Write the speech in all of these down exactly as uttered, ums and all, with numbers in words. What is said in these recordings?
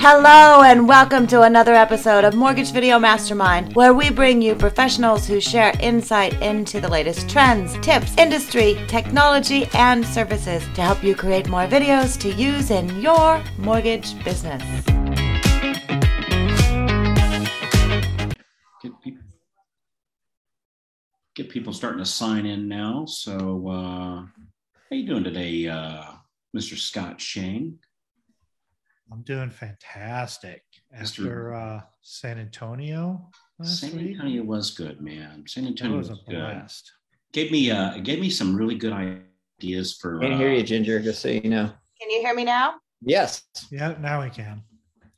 Hello and welcome to another episode of Mortgage Video Mastermind, where we bring you professionals who share insight into the latest trends, tips, industry, technology, and services to help you create more videos to use in your mortgage business. Get, pe- get people starting to sign in now. So uh, how you doing today, uh, Mister Scott Schang? I'm doing fantastic. After uh, San Antonio last San week. Antonio was good, man. San Antonio was, was a blast. Good. Gave me uh, gave me some really good ideas for. Can't uh, hear you, Ginger. Just so you know. Can you hear me now? Yes. Yeah, now I can.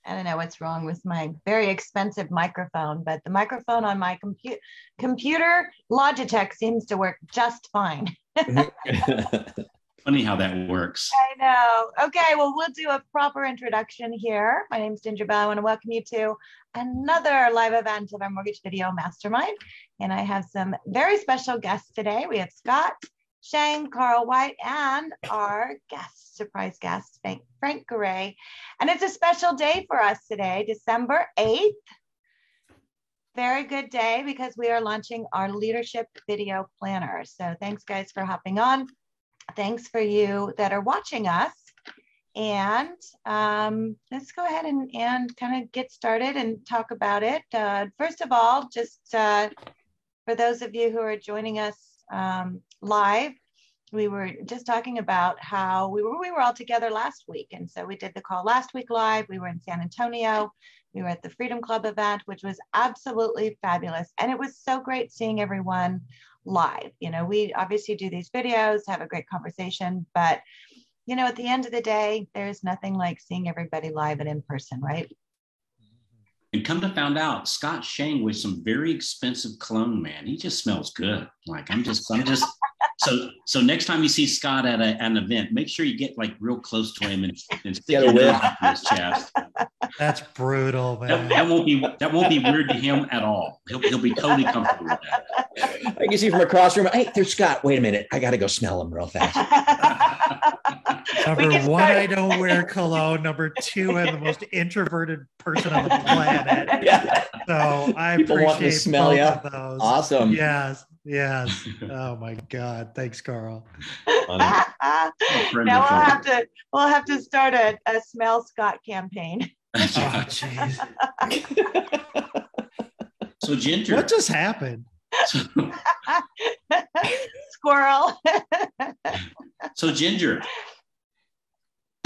I don't know what's wrong with my very expensive microphone, but the microphone on my compu- computer Logitech seems to work just fine. Funny how that works. I know. Okay, well, we'll do a proper introduction here. My name's Ginger Bell. I want to welcome you to another live event of our Mortgage Video Mastermind. And I have some very special guests today. We have Scott Schang, Carl White, and our guest, surprise guest, Frank, Frank Garay. And it's a special day for us today, December eighth. Very good day because we are launching our Leadership Video Planner. So thanks, guys, for hopping on. Thanks for you that are watching us. And um, let's go ahead and, and kind of get started and talk about it. Uh, first of all, just uh, for those of you who are joining us um, live, we were just talking about how we were, we were all together last week. And so we did the call last week live. We were in San Antonio. We were at the Freedom Club event, which was absolutely fabulous. And it was so great seeing everyone live. You know, we obviously do these videos, have a great conversation, but you know, at the end of the day, there's nothing like seeing everybody live and in person, right? And come to find out, Scott Schang was some very expensive cologne, man. He just smells good. Like I'm just, I'm just, so, so next time you see Scott at, a, at an event, make sure you get like real close to him and, and stick your nose into his chest. That's brutal, man. That, that won't be, that won't be weird to him at all. He'll, he'll be totally comfortable with that. I can see from across the room, hey, there's Scott. Wait a minute. I got to go smell him real fast. Number one, start. I don't wear cologne. Number two, I'm the most introverted person on the planet. Yeah. So I People appreciate want to smell both you. Of those. Awesome. Yes. Yes. Oh my God. Thanks, Carl. now we'll have to we'll have to start a, a Smell Scott campaign. Oh, geez. So Ginger. What just happened? So, Squirrel. So Ginger.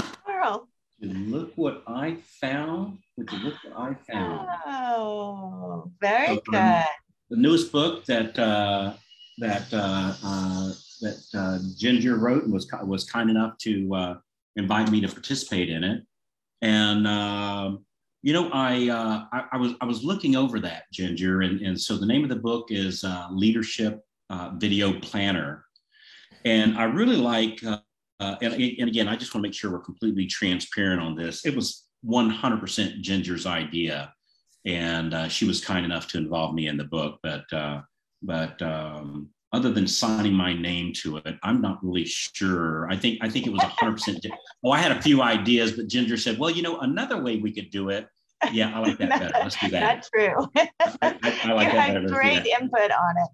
Squirrel. Look what I found. Would you look what I found? Oh, very so, good. Um, the newest book that uh, that uh, uh, that uh, Ginger wrote and was was kind enough to uh, invite me to participate in it. And uh, you know, I, uh, I I was I was looking over that, Ginger, and and so the name of the book is uh, Leadership uh, Video Planner, and I really like. Uh, Uh, and, and again, I just want to make sure we're completely transparent on this. It was one hundred percent Ginger's idea, and uh, she was kind enough to involve me in the book. But uh, but um, other than signing my name to it, I'm not really sure. I think I think it was one hundred percent. Oh, I had a few ideas, but Ginger said, "Well, you know, another way we could do it." Yeah, I like that better. Let's do that. That's true. I, I, I like you that had better. Great input on it.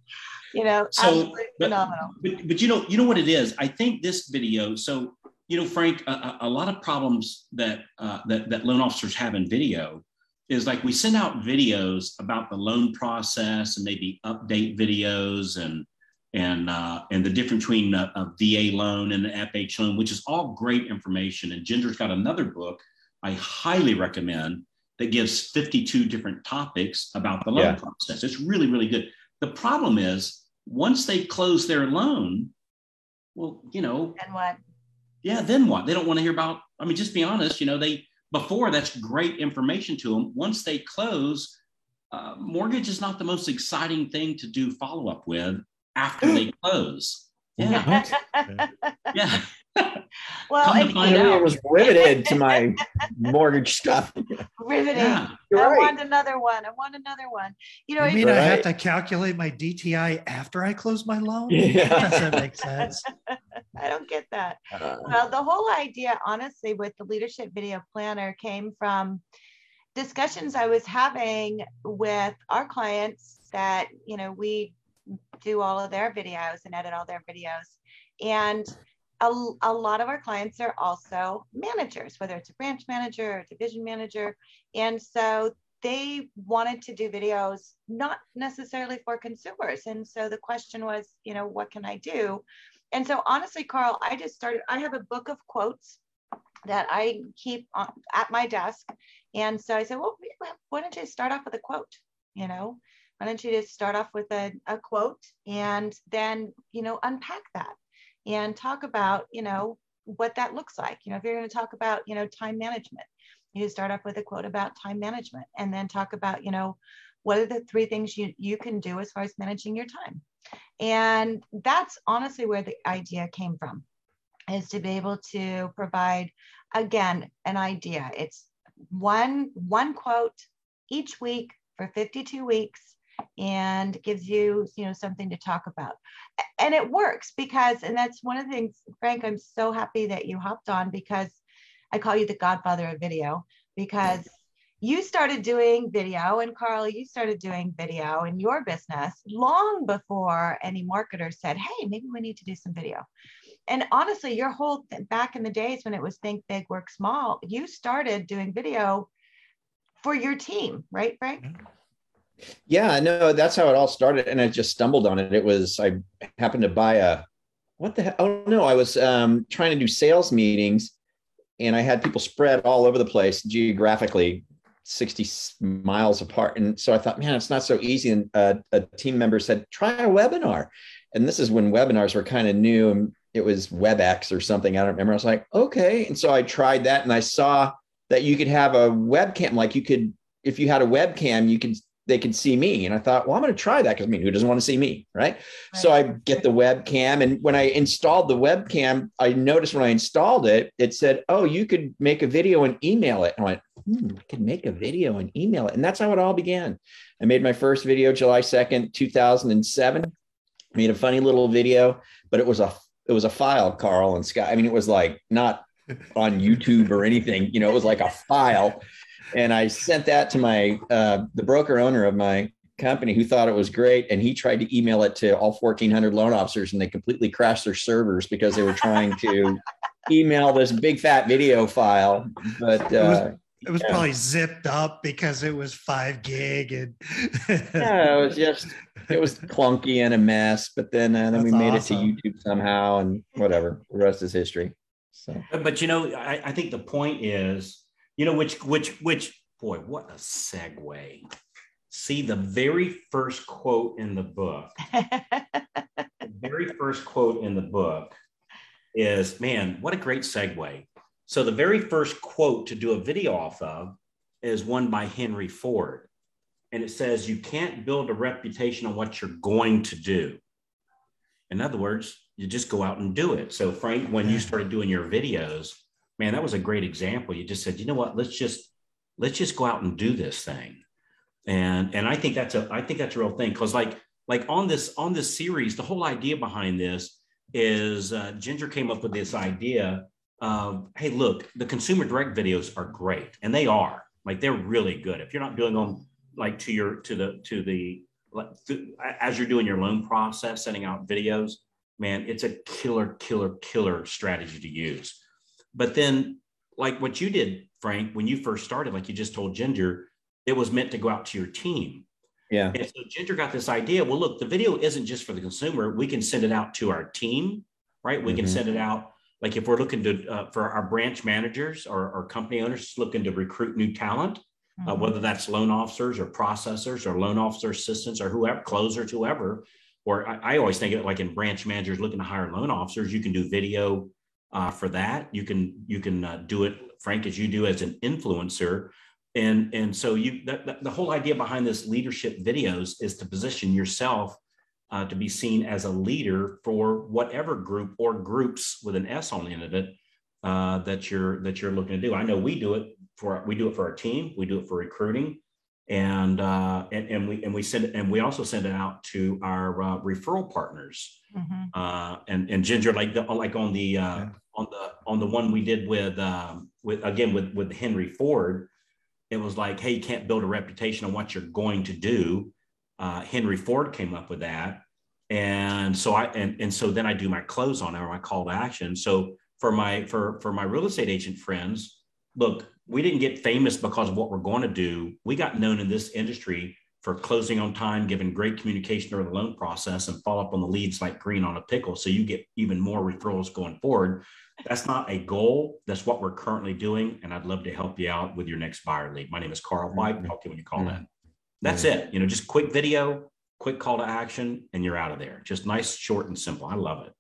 You know, so, absolutely but, phenomenal. But, but you know, you know what it is. I think this video. So you know, Frank, a, a lot of problems that uh, that that loan officers have in video is like we send out videos about the loan process and maybe update videos and and uh, and the difference between a, a V A loan and an F H loan, which is all great information. And Ginger's got another book I highly recommend that gives fifty-two different topics about the loan yeah. process. It's really really good. The problem is. Once they close their loan, well, you know. Then what? Yeah, then what? They don't want to hear about, I mean, just be honest, you know, they, before that's great information to them. Once they close, uh, mortgage is not the most exciting thing to do follow-up with after they close. Yeah. Yeah. Well, I it was riveted to my mortgage stuff. Riveted. Yeah, I right. want another one. I want another one. You know, you mean right. I have to calculate my D T I after I close my loan? Yeah. That doesn't make sense. I don't get that. Uh, well, the whole idea, honestly, with the Leadership Video Planner came from discussions I was having with our clients that, you know, we do all of their videos and edit all their videos. And a, a lot of our clients are also managers, whether it's a branch manager or a division manager. And so they wanted to do videos, not necessarily for consumers. And so the question was, you know, what can I do? And so honestly, Carl, I just started, I have a book of quotes that I keep on, at my desk. And so I said, well, why don't you start off with a quote? You know, why don't you just start off with a, a quote and then, you know, unpack that and talk about, you know, what that looks like. You know, if you're going to talk about, you know, time management, you start off with a quote about time management and then talk about, you know, what are the three things you, you can do as far as managing your time. And that's honestly where the idea came from, is to be able to provide, again, an idea. It's one, one quote each week for fifty-two weeks and gives you, you know, something to talk about. And it works because, and that's one of the things, Frank, I'm so happy that you hopped on, because I call you the godfather of video, because you started doing video, and Carl, you started doing video in your business long before any marketer said, hey, maybe we need to do some video. And honestly, your whole th- back in the days when it was think big, work small, you started doing video for your team, right, Frank? Yeah, no, that's how it all started. And I just stumbled on it. It was, I happened to buy a, what the hell? Oh no, I was um, trying to do sales meetings. And I had people spread all over the place geographically, sixty miles apart. And so I thought, man, it's not so easy. And uh, a team member said, try a webinar. And this is when webinars were kind of new. And it was WebEx or something. I don't remember. I was like, okay. And so I tried that. And I saw that you could have a webcam. Like you could, if you had a webcam, you could, they could see me. And I thought, well, I'm going to try that. Because I mean, who doesn't want to see me? Right? Right. So I get the webcam. And when I installed the webcam, I noticed when I installed it, it said, oh, you could make a video and email it. And I went, hmm, I could make a video and email it. And that's how it all began. I made my first video July second, two thousand seven. I made a funny little video, but it was a, it was a file, Carl and Scott. I mean, it was like not on YouTube or anything, you know, it was like a file. And I sent that to my, uh, the broker owner of my company, who thought it was great. And he tried to email it to all fourteen hundred loan officers, and they completely crashed their servers because they were trying to email this big fat video file. But uh, it was, it was probably know. zipped up because it was five gig. And yeah, it was just, it was clunky and a mess. But then, uh, then we made awesome. it to YouTube somehow, and whatever, the rest is history. So, But, but you know, I, I think the point is, you know, which, which, which, boy, what a segue. See, the very first quote in the book, the very first quote in the book is, man, what a great segue. So the very first quote to do a video off of is one by Henry Ford. And it says, you can't build a reputation on what you're going to do. In other words, you just go out and do it. So Frank, when you started doing your videos, man, that was a great example. You just said, you know what, let's just, let's just go out and do this thing. And, and I think that's a, I think that's a real thing. Cause like, like on this, on this series, the whole idea behind this is uh, Ginger came up with this idea of, hey, look, the consumer direct videos are great. And they are, like, they're really good. If you're not doing them like to your, to the, to the, to, as you're doing your loan process, sending out videos, man, it's a killer, killer, killer strategy to use. But then, like what you did, Frank, when you first started, like you just told Ginger, it was meant to go out to your team. Yeah. And so Ginger got this idea, well, look, the video isn't just for the consumer. We can send it out to our team, right? We mm-hmm. can send it out, like if we're looking to, uh, for our branch managers or, or company owners looking to recruit new talent, mm-hmm. uh, whether that's loan officers or processors or loan officer assistants or whoever, closers, whoever. Or I, I always think of it like in branch managers looking to hire loan officers, you can do video Uh, for that. You can you can uh, do it, Frank, as you do as an influencer. And, and so you the, the whole idea behind this leadership videos is to position yourself uh, to be seen as a leader for whatever group or groups with an S on the end of it uh, that you're that you're looking to do. I know we do it for we do it for our team. We do it for recruiting. And, uh, and and we and we send and we also send it out to our uh, referral partners. Mm-hmm. uh, and and Ginger, like the, like on the uh, yeah. on the on the one we did with um, with again with with Henry Ford, it was like, hey, you can't build a reputation on what you're going to do. Uh, Henry Ford came up with that, and so I and and so then I do my close on or my call to action. So for my for for my real estate agent friends, look. We didn't get famous because of what we're going to do. We got known in this industry for closing on time, giving great communication during the loan process, and follow up on the leads like green on a pickle. So you get even more referrals going forward. That's not a goal. That's what we're currently doing. And I'd love to help you out with your next buyer lead. My name is Carl White. Talk to you when you call in. That's it. You know, just quick video, quick call to action, and you're out of there. Just nice, short, and simple. I love it.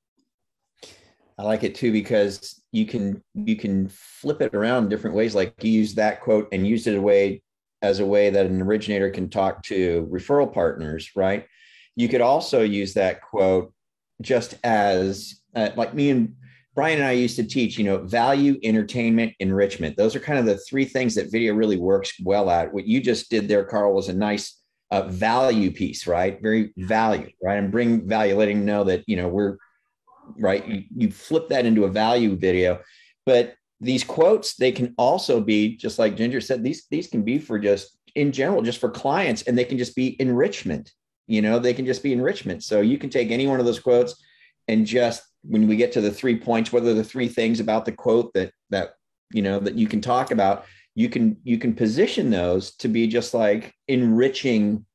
I like it too, because you can you can flip it around different ways. Like you use that quote and use it a way as a way that an originator can talk to referral partners, right? You could also use that quote just as uh, like me and Brian and I used to teach, you know, value, entertainment, enrichment. Those are kind of the three things that video really works well at. What you just did there, Carl, was a nice uh, value piece, right? Very value, right? And bring value, letting them know that, you know, we're right. You, you flip that into a value video, but these quotes, they can also be just like Ginger said, these, these can be for just in general, just for clients, and they can just be enrichment, you know, they can just be enrichment. So you can take any one of those quotes and just, when we get to the three points, what are the three things about the quote that, that, you know, that you can talk about, you can, you can position those to be just like enriching.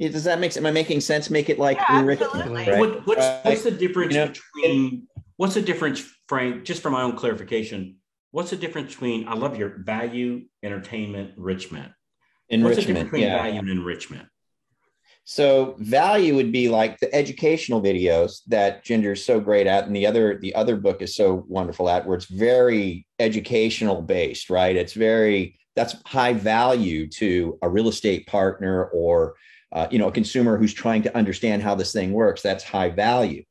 Does that make sense? Am I making sense? Make it like yeah, enriching. Right? What, what's, uh, what's the difference you know, between, what's the difference, Frank, just for my own clarification, what's the difference between, I love your value, entertainment, enrichment. Enrichment, what's the difference between yeah. value and enrichment? So value would be like the educational videos that Ginger's so great at. And the other, the other book is so wonderful at, where it's very educational based, right? It's very, that's high value to a real estate partner or Uh, you know, a consumer who's trying to understand how this thing works. That's high value.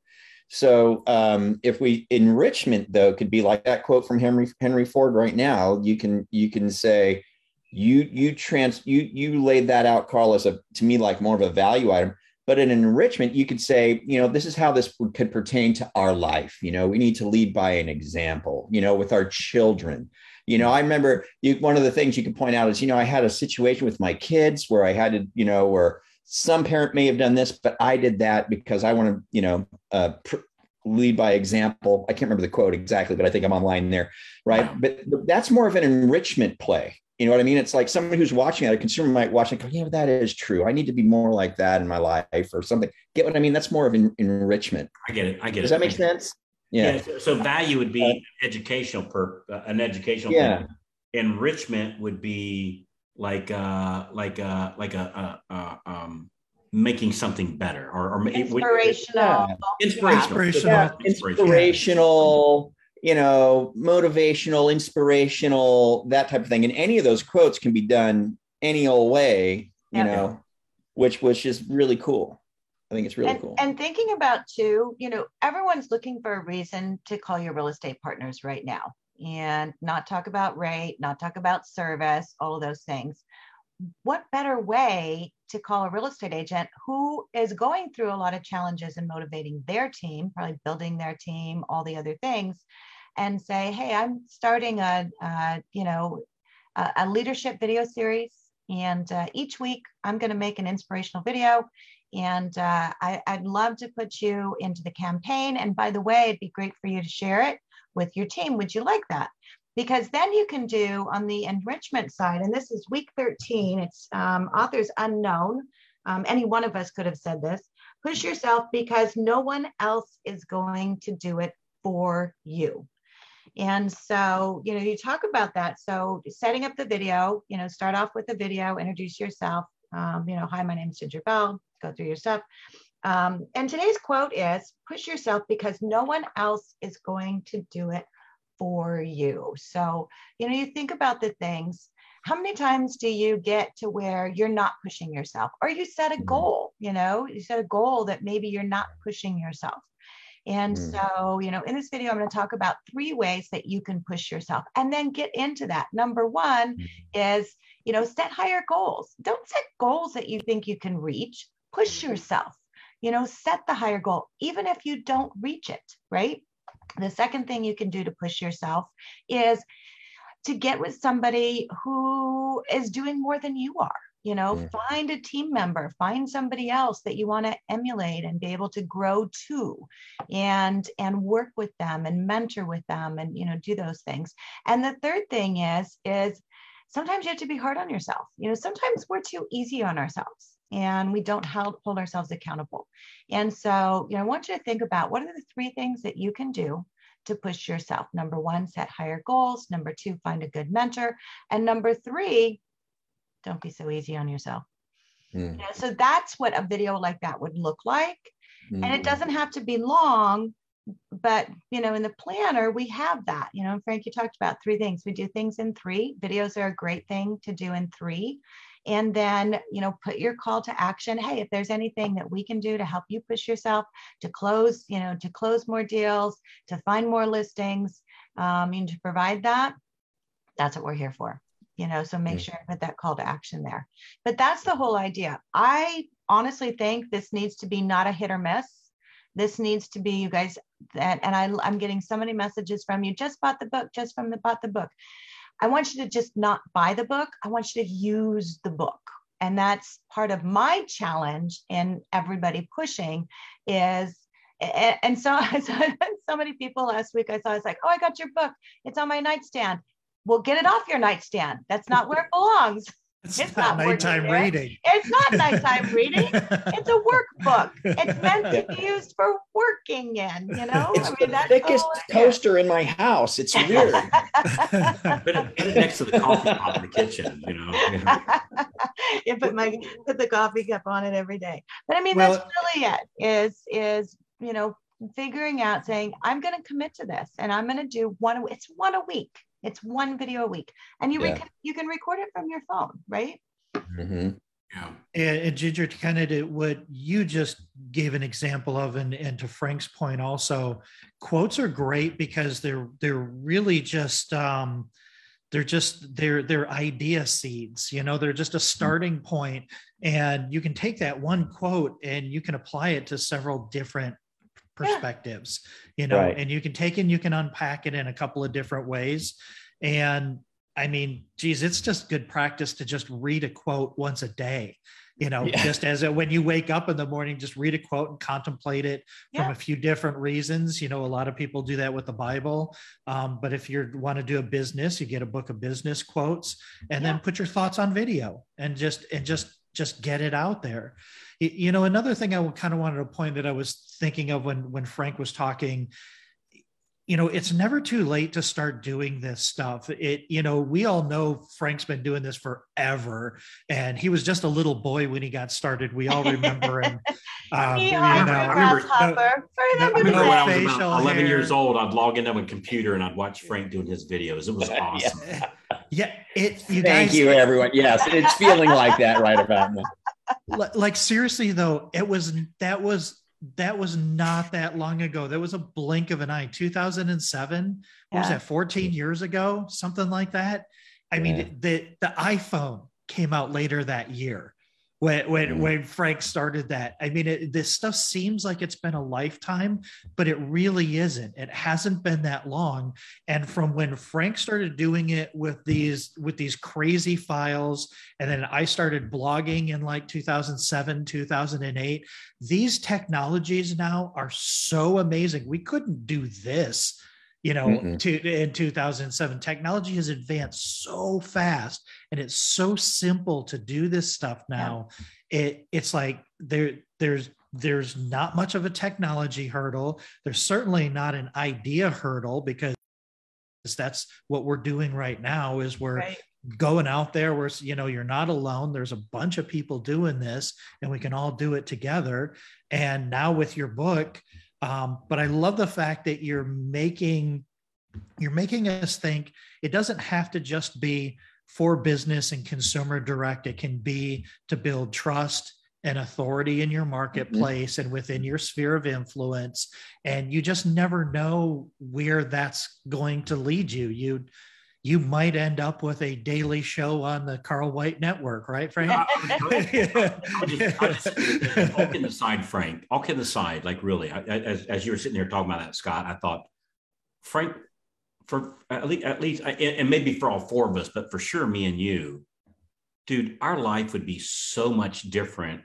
So um, if we enrichment, though, could be like that quote from Henry Henry Ford right now. You can you can say you you trans you you laid that out, Carl, as a to me like more of a value item. But in enrichment, you could say, you know, this is how this could pertain to our life. You know, we need to lead by an example, you know, with our children. You know, I remember you, one of the things you could point out is, you know, I had a situation with my kids where I had to, you know, where some parent may have done this, but I did that because I want to, you know, uh, pr- lead by example. I can't remember the quote exactly, but I think I'm online there, right? But, but that's more of an enrichment play. You know what I mean? It's like someone who's watching that, a consumer might watch and go, yeah, that is true. I need to be more like that in my life or something. Get what I mean? That's more of an enrichment. I get it. I get it. Does that make sense? Yeah. yeah so, so value would be uh, educational, per, uh, an educational. Yeah. Thing. Enrichment would be like uh like uh like a uh, uh, um making something better or, or inspirational. Yeah. Inspirational. Inspirational. Yeah. Inspirational. Inspirational, you know, motivational, inspirational, that type of thing. And any of those quotes can be done any old way, you yeah. know, which which is really cool. I think it's really and, cool. And thinking about too, you know, everyone's looking for a reason to call your real estate partners right now and not talk about rate, not talk about service, all of those things. What better way to call a real estate agent who is going through a lot of challenges and motivating their team, probably building their team, all the other things, and say, hey, I'm starting a, uh, you know, a, a leadership video series. And uh, each week I'm going to make an inspirational video. And uh, I, I'd love to put you into the campaign. And by the way, it'd be great for you to share it with your team. Would you like that? Because then you can do on the enrichment side, and this is week thirteen, it's um, authors unknown. Um, any one of us could have said this. Push yourself because no one else is going to do it for you. And so, you know, you talk about that. So setting up the video, you know, start off with a video, introduce yourself. Um, you know, hi, my name's Ginger Bell. Go through your stuff. Um, and today's quote is, push yourself because no one else is going to do it for you. So, you know, you think about the things, how many times do you get to where you're not pushing yourself or you set a goal, you know, you set a goal that maybe you're not pushing yourself. And mm. so, you know, in this video, I'm going to talk about three ways that you can push yourself and then get into that. Number one mm. is, you know, set higher goals. Don't set goals that you think you can reach. Push yourself, you know, set the higher goal, even if you don't reach it, right? The second thing you can do to push yourself is to get with somebody who is doing more than you are. You know, mm. find a team member, find somebody else that you want to emulate and be able to grow to and, and work with them and mentor with them and, you know, do those things. And the third thing is, is sometimes you have to be hard on yourself. You know, sometimes we're too easy on ourselves and we don't hold, hold ourselves accountable. And so, you know, I want you to think about what are the three things that you can do to push yourself. Number one, set higher goals. Number two, find a good mentor. And number three, don't be so easy on yourself. Mm. You know, so that's what a video like that would look like. Mm. And it doesn't have to be long, but, you know, in the planner, we have that, you know, and Frank, you talked about three things. We do things in three. Videos are a great thing to do in three. And then, you know, put your call to action. Hey, if there's anything that we can do to help you push yourself to close, you know, to close more deals, to find more listings, um, and to provide that, that's what we're here for. You know, so make sure I put that call to action there. But that's the whole idea. I honestly think this needs to be not a hit or miss. This needs to be, you guys, and, and I, I'm getting so many messages from you, just bought the book, just from the bought the book. I want you to just not buy the book. I want you to use the book. And that's part of my challenge in everybody pushing is, and, and so, so, so many people last week I saw, it's like, oh, I got your book. It's on my nightstand. Well, get it off your nightstand. That's not where it belongs. It's, it's not, not nighttime reading. It's not nighttime reading. It's a workbook. It's meant to be used for working in, you know? It's I mean, the that's thickest coaster in my house. It's weird. Put it next to the coffee pot in the kitchen, you know? You put, my, put the coffee cup on it every day. But I mean, well, that's really it is, is, you know, figuring out saying, I'm going to commit to this and I'm going to do one. It's one a week. It's one video a week, and you yeah. rec- you can record it from your phone, right? Mm-hmm. Yeah. And, and Ginger, kind of to what you just gave an example of, and, and to Frank's point, also, quotes are great because they're they're really just um, they're just they're they're idea seeds, you know. They're just a starting mm-hmm. point, and you can take that one quote and you can apply it to several different perspectives, you know, right. and you can take and you can unpack it in a couple of different ways. And I mean, geez, it's just good practice to just read a quote once a day, you know, yeah. just as a, when you wake up in the morning, just read a quote and contemplate it yeah. from a few different reasons. You know, a lot of people do that with the Bible. Um, but if you want to do a business, you get a book of business quotes and yeah. then put your thoughts on video and just, and just, just get it out there. You know, another thing I kind of wanted to point that I was thinking of when, when Frank was talking, you know, it's never too late to start doing this stuff. It, you know, we all know Frank's been doing this forever and he was just a little boy when he got started. We all remember him. Um, you know, I remember when I was about eleven hair. years old, I'd log into a computer and I'd watch Frank doing his videos. It was awesome. yeah. yeah it, you Thank guys, you, everyone. Yes, it's feeling like that right about now. Like seriously though, it was, that was, that was not that long ago. That was a blink of an eye, two thousand seven, yeah. what was that, fourteen years ago, something like that. I yeah. mean, the, the iPhone came out later that year when, when, mm. when Frank started that. I mean, it, this stuff seems like it's been a lifetime, but it really isn't. It hasn't been that long. And from when Frank started doing it with these, with these crazy files, and then I started blogging in like two thousand seven, two thousand eight, these technologies now are so amazing. We couldn't do this, you know, to, in two thousand seven. Technology has advanced so fast and it's so simple to do this stuff now. Yeah. It it's like there there's there's not much of a technology hurdle. There's certainly not an idea hurdle, because that's what we're doing right now is we're right. going out there where, you know, you're not alone. There's a bunch of people doing this and we can all do it together. And now with your book, Um, but I love the fact that you're making, you're making us think it doesn't have to just be for business and consumer direct. It can be to build trust. an authority in your marketplace mm-hmm. and within your sphere of influence. And you just never know where that's going to lead you. You, you might end up with a daily show on the Carl White Network, right, Frank? All kidding aside, Frank, all kidding aside, like really, I, as, as you were sitting here talking about that, Scott, I thought, Frank, for at least, at least and maybe for all four of us, but for sure, me and you, dude, our life would be so much different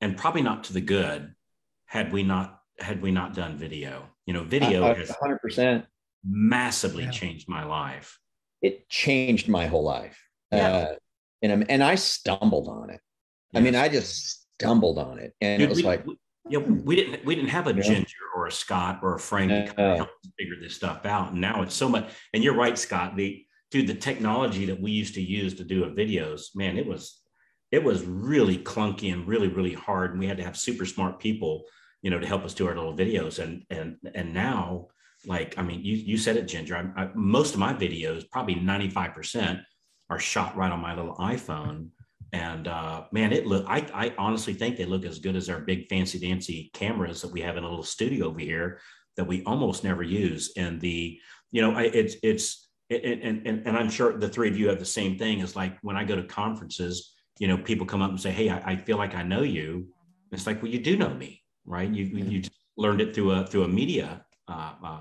and probably not to the good had we not, had we not done video. You know, video uh, has one hundred percent massively yeah. changed my life. It changed my whole life. Yeah. Uh, and, I'm, and I stumbled on it. Yes. I mean, I just stumbled on it. And dude, it was we, like, we, yeah, we didn't, we didn't have a yeah. Ginger or a Scott or a Frank uh, to kind of help figure this stuff out. And now it's so much, and you're right, Scott, the, dude, the technology that we used to use to do a videos, man, it was, it was really clunky and really, really hard. And we had to have super smart people, you know, to help us do our little videos. And, and, and now, like, I mean, you, you said it, Ginger, I, I, most of my videos, probably ninety-five percent are shot right on my little iPhone. And uh, man, it look, I, I honestly think they look as good as our big fancy dancy cameras that we have in a little studio over here that we almost never use. And the, you know, I, it's, it's, it, and, and, and I'm sure the three of you have the same thing. It's like when I go to conferences, you know, people come up and say, hey, I, I feel like I know you. It's like, well, you do know me, right? You, mm-hmm. you just learned it through a, through a media uh, uh,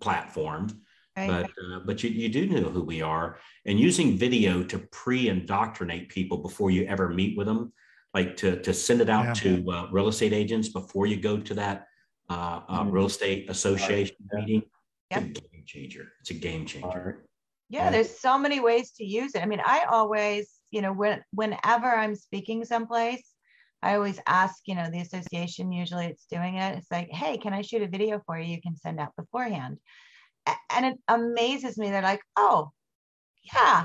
platform, right. but, uh, but you, you do know who we are, and using video to pre-indoctrinate people before you ever meet with them, like to, to send it out yeah. to uh, real estate agents before you go to that uh, uh, real estate association yeah. meeting. Yep. It's a game changer. It's a game changer. Yeah. There's so many ways to use it. I mean, I always, you know, when, whenever I'm speaking someplace, I always ask, you know, the association, usually it's doing it. It's like, hey, can I shoot a video for you? You can send out beforehand. And it amazes me. They're like, oh, yeah,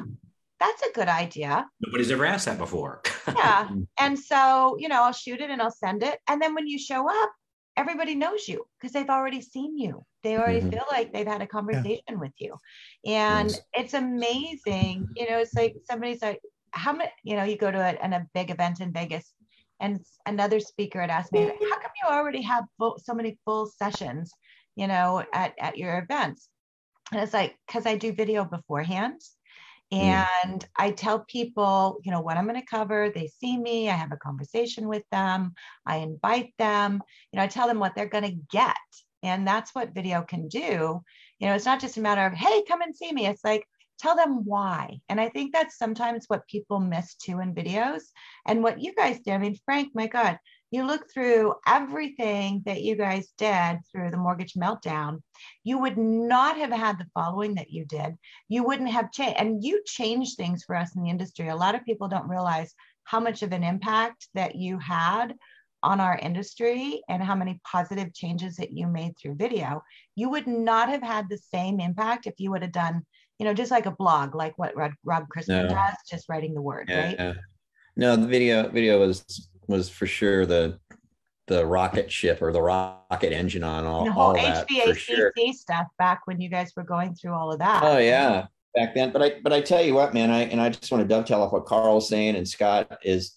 that's a good idea. Nobody's ever asked that before. Yeah. And so, you know, I'll shoot it and I'll send it. And then when you show up, everybody knows you because they've already seen you. They already mm-hmm. feel like they've had a conversation yeah. with you. And yes. it's amazing. You know, it's like somebody's like, how many, you know, you go to a, a big event in Vegas and another speaker had asked me, how come you already have full, so many full sessions, you know, at, at your events? And it's like, because I do video beforehand. And I tell people, you know, what I'm going to cover. They see me, I have a conversation with them. I invite them, you know, I tell them what they're going to get. And that's what video can do. You know, it's not just a matter of, hey, come and see me. It's like, tell them why. And I think that's sometimes what people miss too in videos and what you guys did. I mean, Frank, my God, you look through everything that you guys did through the mortgage meltdown, you would not have had the following that you did. You wouldn't have changed. And you changed things for us in the industry. A lot of people don't realize how much of an impact that you had on our industry and how many positive changes that you made through video. You would not have had the same impact if you would have done, you know, just like a blog, like what Rob, Rob Crispin no. does, just writing the word, yeah, right? Yeah. No, the video video was was for sure the the rocket ship or the rocket engine on all, the whole all that H V A C C for sure. stuff back when you guys were going through all of that. Oh yeah, back then. But I but I tell you what, man, I and I just want to dovetail off what Carl's saying and Scott is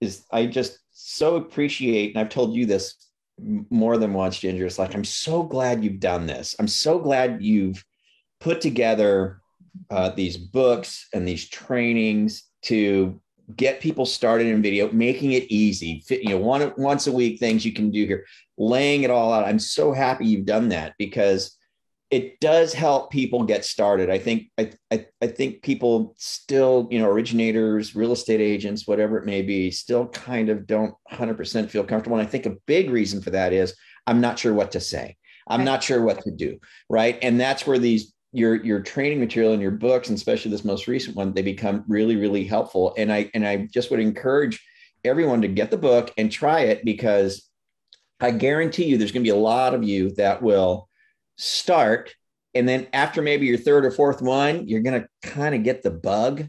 is I just so appreciate, and I've told you this more than once, Ginger. It's like, I'm so glad you've done this. I'm so glad you've put together uh, these books and these trainings to get people started in video, making it easy, you know, one, once a week, things you can do here, laying it all out. I'm so happy you've done that because it does help people get started. I think, I, I, I think people still, you know, originators, real estate agents, whatever it may be, still kind of don't one hundred percent feel comfortable. And I think a big reason for that is I'm not sure what to say. I'm not sure what to do. Right. And that's where these, your, your training material and your books, and especially this most recent one, they become really, really helpful. And I, and I just would encourage everyone to get the book and try it, because I guarantee you, there's going to be a lot of you that will start. And then after maybe your third or fourth one, you're going to kind of get the bug,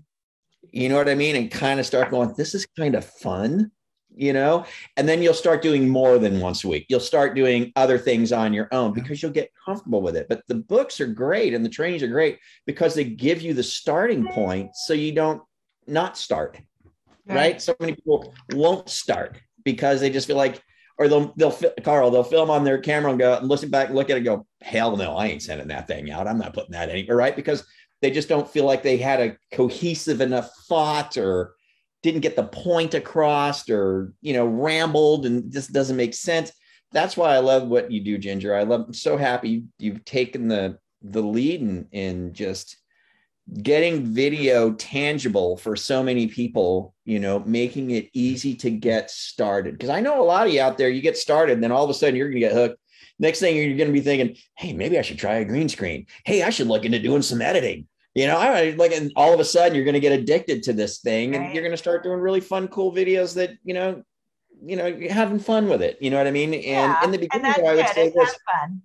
you know what I mean? And kind of start going, this is kind of fun, you know, and then you'll start doing more than once a week. You'll start doing other things on your own because you'll get comfortable with it. But the books are great and the trainings are great because they give you the starting point so you don't not start. right. right? So many people won't start because they just feel like, or they'll, they'll Carl, they'll film on their camera and go and listen back and look at it and go, hell no, I ain't sending that thing out. I'm not putting that anywhere, right? Because they just don't feel like they had a cohesive enough thought or didn't get the point across or, you know, rambled and just doesn't make sense. That's why I love what you do, Ginger. I love, I'm so happy you've taken the, the lead in, in just getting video tangible for so many people, you know, making it easy to get started. Cause I know a lot of you out there, you get started and then all of a sudden you're going to get hooked. Next thing you're going to be thinking, hey, maybe I should try a green screen. Hey, I should look into doing some editing. You know, I like, and all of a sudden you're going to get addicted to this thing and you're going to start doing really fun, cool videos that, you know, you know, you're having fun with it. You know what I mean? And yeah, in the beginning, I would it. say this, fun.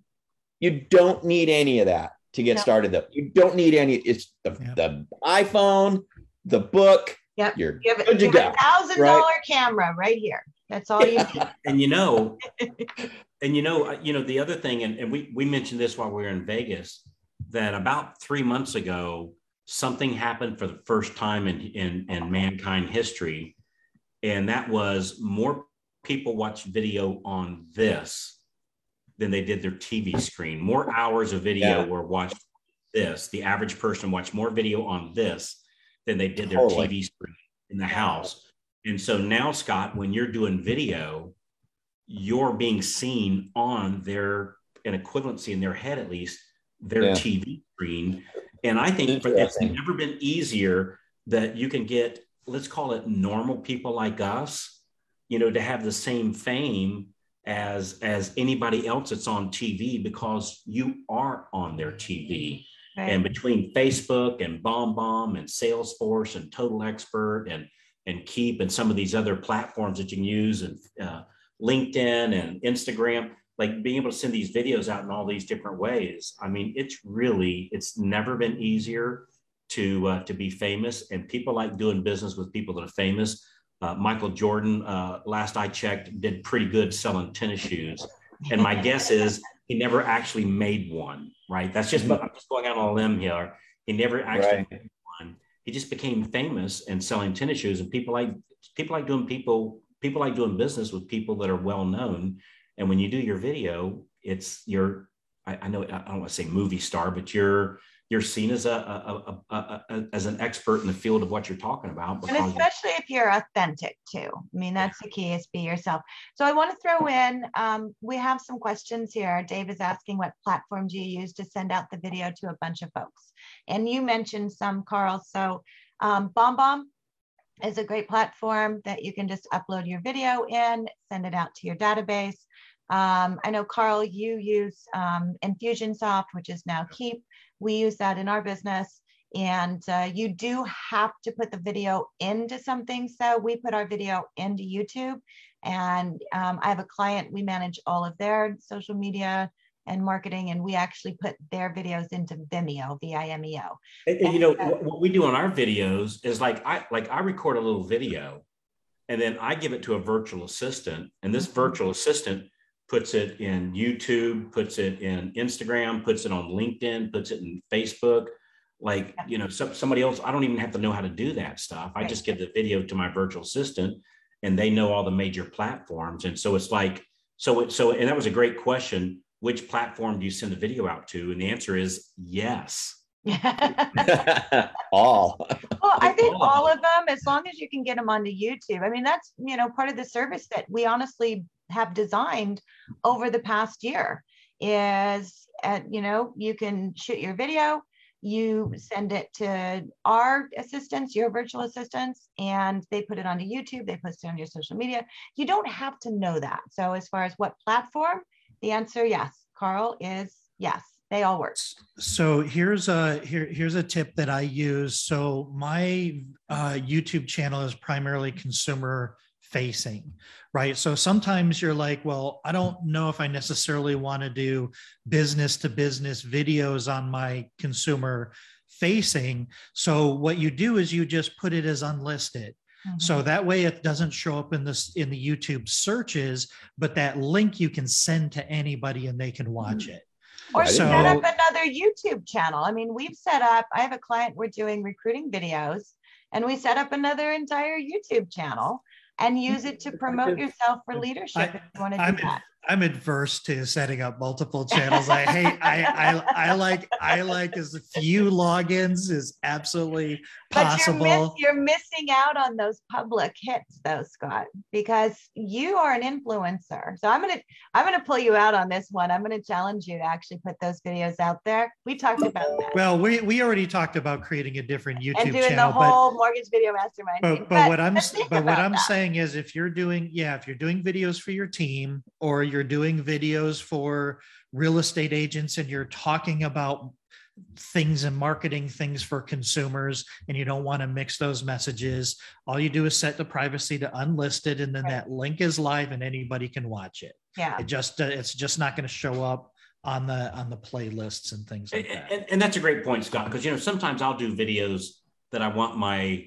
You don't need any of that to get no. started though. You don't need any, it's the, yep. the iPhone, the book, yep. you're you have, good you to have go. a thousand dollar right? camera right here. That's all yeah. you need. And you know, and you know, you know, the other thing, and, and we, we mentioned this while we were in Vegas, that about three months ago, something happened for the first time in, in, in mankind history. And that was more people watch video on this than they did their T V screen. More hours of video yeah. were watched this. The average person watched more video on this than they did their totally. T V screen in the house. And so now, Scott, when you're doing video, you're being seen on their, an equivalency in their head, at least, their yeah. T V screen. And I think for, it's never been easier that you can get, let's call it normal people like us, you know, to have the same fame as, as anybody else that's on T V because you are on their T V. Right. And between Facebook and BombBomb and Salesforce and Total Expert and, and Keap and some of these other platforms that you can use and uh, LinkedIn and Instagram, like being able to send these videos out in all these different ways. I mean, it's really, it's never been easier to uh, to be famous, and people like doing business with people that are famous. Uh, Michael Jordan, uh, last I checked, did pretty good selling tennis shoes. And my guess is he never actually made one, right? That's just, I'm just going out on a limb here. He never actually right. made one. He just became famous and selling tennis shoes. And people like, people like doing people, people like doing business with people that are well-known. And when you do your video, it's your, I, I know, I don't want to say movie star, but you're, you're seen as a, a, a, a, a as an expert in the field of what you're talking about. And especially if you're authentic too. I mean, that's the key, is be yourself. So I want to throw in, um, we have some questions here. Dave is asking what platforms you use to send out the video to a bunch of folks. And you mentioned some, Carl. So um, BombBomb is a great platform that you can just upload your video in, send it out to your database. Um, I know, Carl, you use um, Infusionsoft, which is now Keap. We use that in our business. And uh, you do have to put the video into something. So we put our video into YouTube. And um, I have a client, we manage all of their social media and marketing. And we actually put their videos into Vimeo, V I M E O. And, and you know, so what we do on our videos is like, I, like I record a little video and then I give it to a virtual assistant. And this virtual assistant puts it in YouTube, puts it in Instagram, puts it on LinkedIn, puts it in Facebook. Like, you know, so, somebody else, I don't even have to know how to do that stuff. I just give the video to my virtual assistant and they know all the major platforms. And so it's like, so, it, so, and that was a great question. Which platform do you send the video out to? And the answer is yes. all well I think all. all of them, as long as you can get them onto YouTube. I mean, that's, you know, part of the service that we honestly have designed over the past year is at, you know, you can shoot your video, you send it to our assistants, your virtual assistants, and they put it onto YouTube, they post it on your social media. You don't have to know that. So as far as what platform, the answer, yes, Carl, is yes. They all work. So here's a here here's a tip that I use. So my uh, YouTube channel is primarily consumer facing, right? So sometimes you're like, well, I don't know if I necessarily want to do business to business videos on my consumer facing. So what you do is you just put it as unlisted. Mm-hmm. So that way it doesn't show up in this, in the YouTube searches, but that link you can send to anybody and they can watch mm-hmm. it. Or so, set up another YouTube channel. I mean, we've set up, I have a client, we're doing recruiting videos, and we set up another entire YouTube channel and use it to promote yourself for leadership I, if you want to do I'm, that. I'm adverse to setting up multiple channels. I hate, I, I, I like, I like as few logins as absolutely possible. But you're, miss, you're missing out on those public hits though, Scott, because you are an influencer. So I'm going to, I'm going to pull you out on this one. I'm going to challenge you to actually put those videos out there. We talked about that. Well, we, we already talked about creating a different YouTube and doing channel, the whole but, Mortgage Video Mastermind. But, but, but what I'm, but what I'm that. saying is if you're doing, yeah, if you're doing videos for your team or you're doing videos for real estate agents and you're talking about things and marketing things for consumers and you don't want to mix those messages, all you do is set the privacy to unlisted and then right. that link is live and anybody can watch it. Yeah, it just uh, it's just not going to show up on the on the playlists and things like that. And, and that's a great point, Scott, because you know sometimes I'll do videos that I want my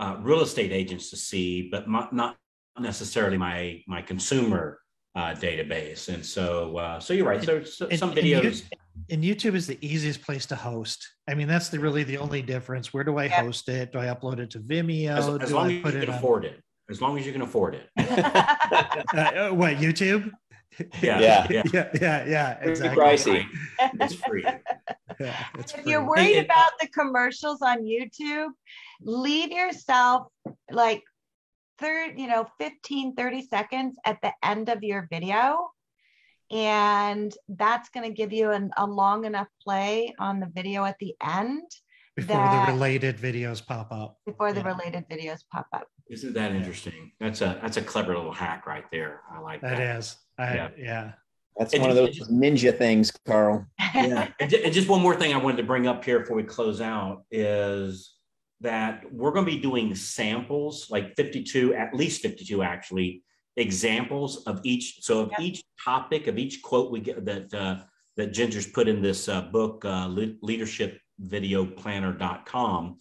uh, real estate agents to see, but my, not necessarily my my consumer Uh, database. And so, uh, so you're right. So, so and, some videos. And YouTube is the easiest place to host. I mean, that's the really the only difference. Where do I yeah. host it? Do I upload it to Vimeo? As, as do long I as put you it can on... afford it. As long as you can afford it. uh, what, YouTube? Yeah. Yeah. Yeah. Yeah. yeah, yeah exactly. It's pricey. It's free. Yeah, it's if free. You're worried about the commercials on YouTube, leave yourself like Third, you know, fifteen, thirty seconds at the end of your video. And that's going to give you an, a long enough play on the video at the end. Before that, the related videos pop up. Before the yeah. related videos pop up. Isn't that interesting? That's a that's a clever little hack right there. I like that. That is. I, yeah. yeah. That's and one just, of those just, ninja things, Carl. Yeah. And just one more thing I wanted to bring up here before we close out is that we're going to be doing samples, like fifty-two, at least fifty-two actually, examples of each. So of yep. each topic, of each quote we get that uh, that Ginger's put in this uh, book, uh, leadership video planner dot com,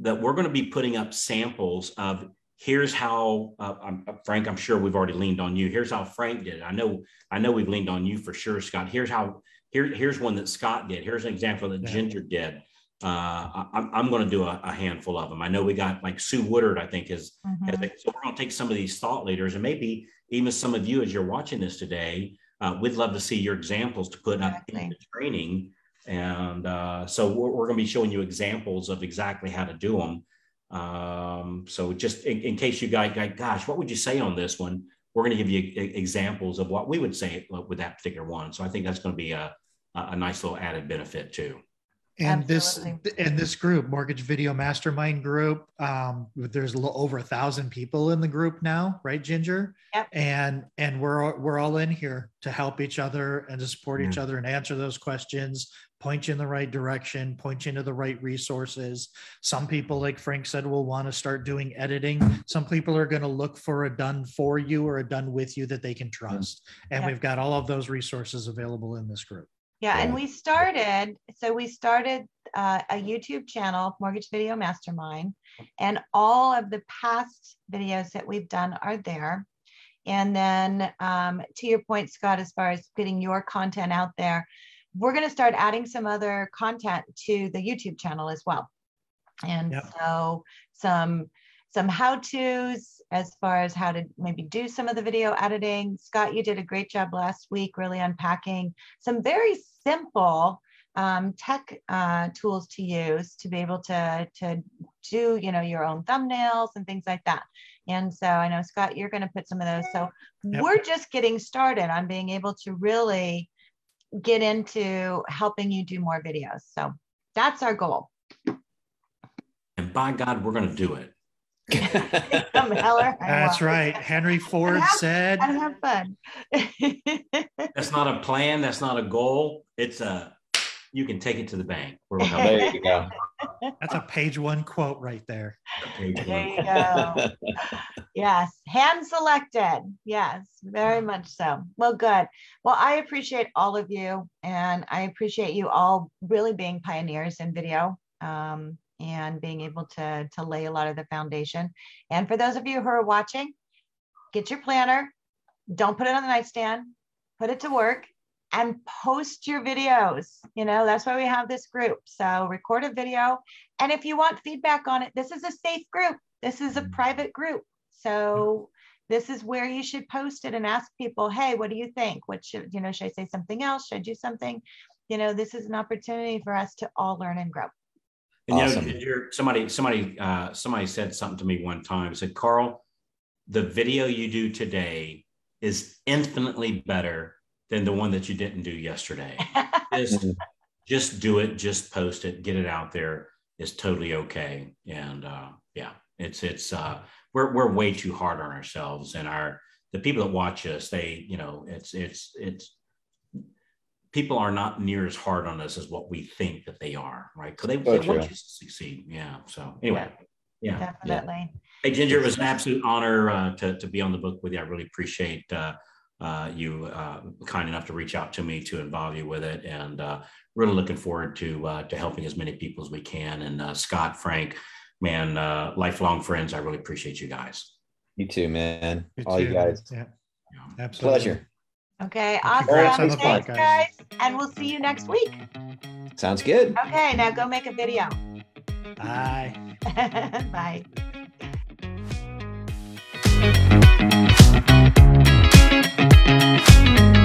that we're going to be putting up samples of here's how, uh, I'm, Frank, I'm sure we've already leaned on you. Here's how Frank did it. I know, I know we've leaned on you for sure, Scott. Here's how, here, here's one that Scott did. Here's an example that yeah. Ginger did. Uh, I'm, I'm going to do a, a handful of them. I know we got like Sue Woodard, I think is, mm-hmm. is so we're going to take some of these thought leaders and maybe even some of you, as you're watching this today, uh, we'd love to see your examples to put exactly. up in the training. And uh, so we're, we're going to be showing you examples of exactly how to do them. Um, so just in, in case you guys, gosh, what would you say on this one? We're going to give you examples of what we would say with that particular one. So I think that's going to be a, a nice little added benefit too. And Absolutely. this and this group, Mortgage Video Mastermind group, um, there's a little over a thousand people in the group now, right, Ginger? Yep. And and we're we're all in here to help each other and to support mm-hmm. each other and answer those questions, point you in the right direction, point you into the right resources. Some people, like Frank said, will want to start doing editing. Some people are going to look for a done for you or a done with you that they can trust. Mm-hmm. And yep. we've got all of those resources available in this group. Yeah, and we started, so we started uh, a YouTube channel, Mortgage Video Mastermind, and all of the past videos that we've done are there. And then um, to your point, Scott, as far as getting your content out there, we're going to start adding some other content to the YouTube channel as well. And yep. so some, some how-tos as far as how to maybe do some of the video editing. Scott, you did a great job last week, really unpacking some very simple um, tech uh, tools to use to be able to, to do, you know, your own thumbnails and things like that. And so I know, Scott, you're going to put some of those. So yep. we're just getting started on being able to really get into helping you do more videos. So that's our goal. And by God, we're going to do it. That's right. Henry Ford have, said, "I have fun." That's not a plan. That's not a goal. It's a you can take it to the bank. We're gonna, there you go. That's a page one quote right there. Page there one. You go. Yes, hand selected. Yes, very much so. Well, good. Well, I appreciate all of you, and I appreciate you all really being pioneers in video. Um, and being able to, to lay a lot of the foundation. And for those of you who are watching, get your planner, don't put it on the nightstand, put it to work, and post your videos. You know, that's why we have this group. So record a video. And if you want feedback on it, this is a safe group. This is a private group. So this is where you should post it and ask people, hey, what do you think? What should, you know, should I say something else? Should I do something? You know, this is an opportunity for us to all learn and grow. And awesome. You know, you're, somebody, somebody, uh, somebody said something to me one time, said, Carl, the video you do today is infinitely better than the one that you didn't do yesterday. just, just do it, just post it, get it out there. It's totally okay. And uh, yeah, it's, it's, uh, we're, we're way too hard on ourselves, and our, the people that watch us, they, you know, it's, it's, it's, people are not near as hard on us as what we think that they are, right? Because they, they want you to succeed. Yeah. So anyway. Yeah. yeah. Definitely. Yeah. Hey, Ginger, it was an absolute honor uh, to, to be on the book with you. I really appreciate uh, uh, you uh, kind enough to reach out to me to involve you with it. And uh, really looking forward to uh, to helping as many people as we can. And uh, Scott, Frank, man, uh, lifelong friends. I really appreciate you guys. You too, man. You All too. you guys. Yeah. yeah. Absolutely. Pleasure. Okay, awesome. Thanks, guys. And we'll see you next week. Sounds good. Okay, now go make a video. Bye. Bye. Bye.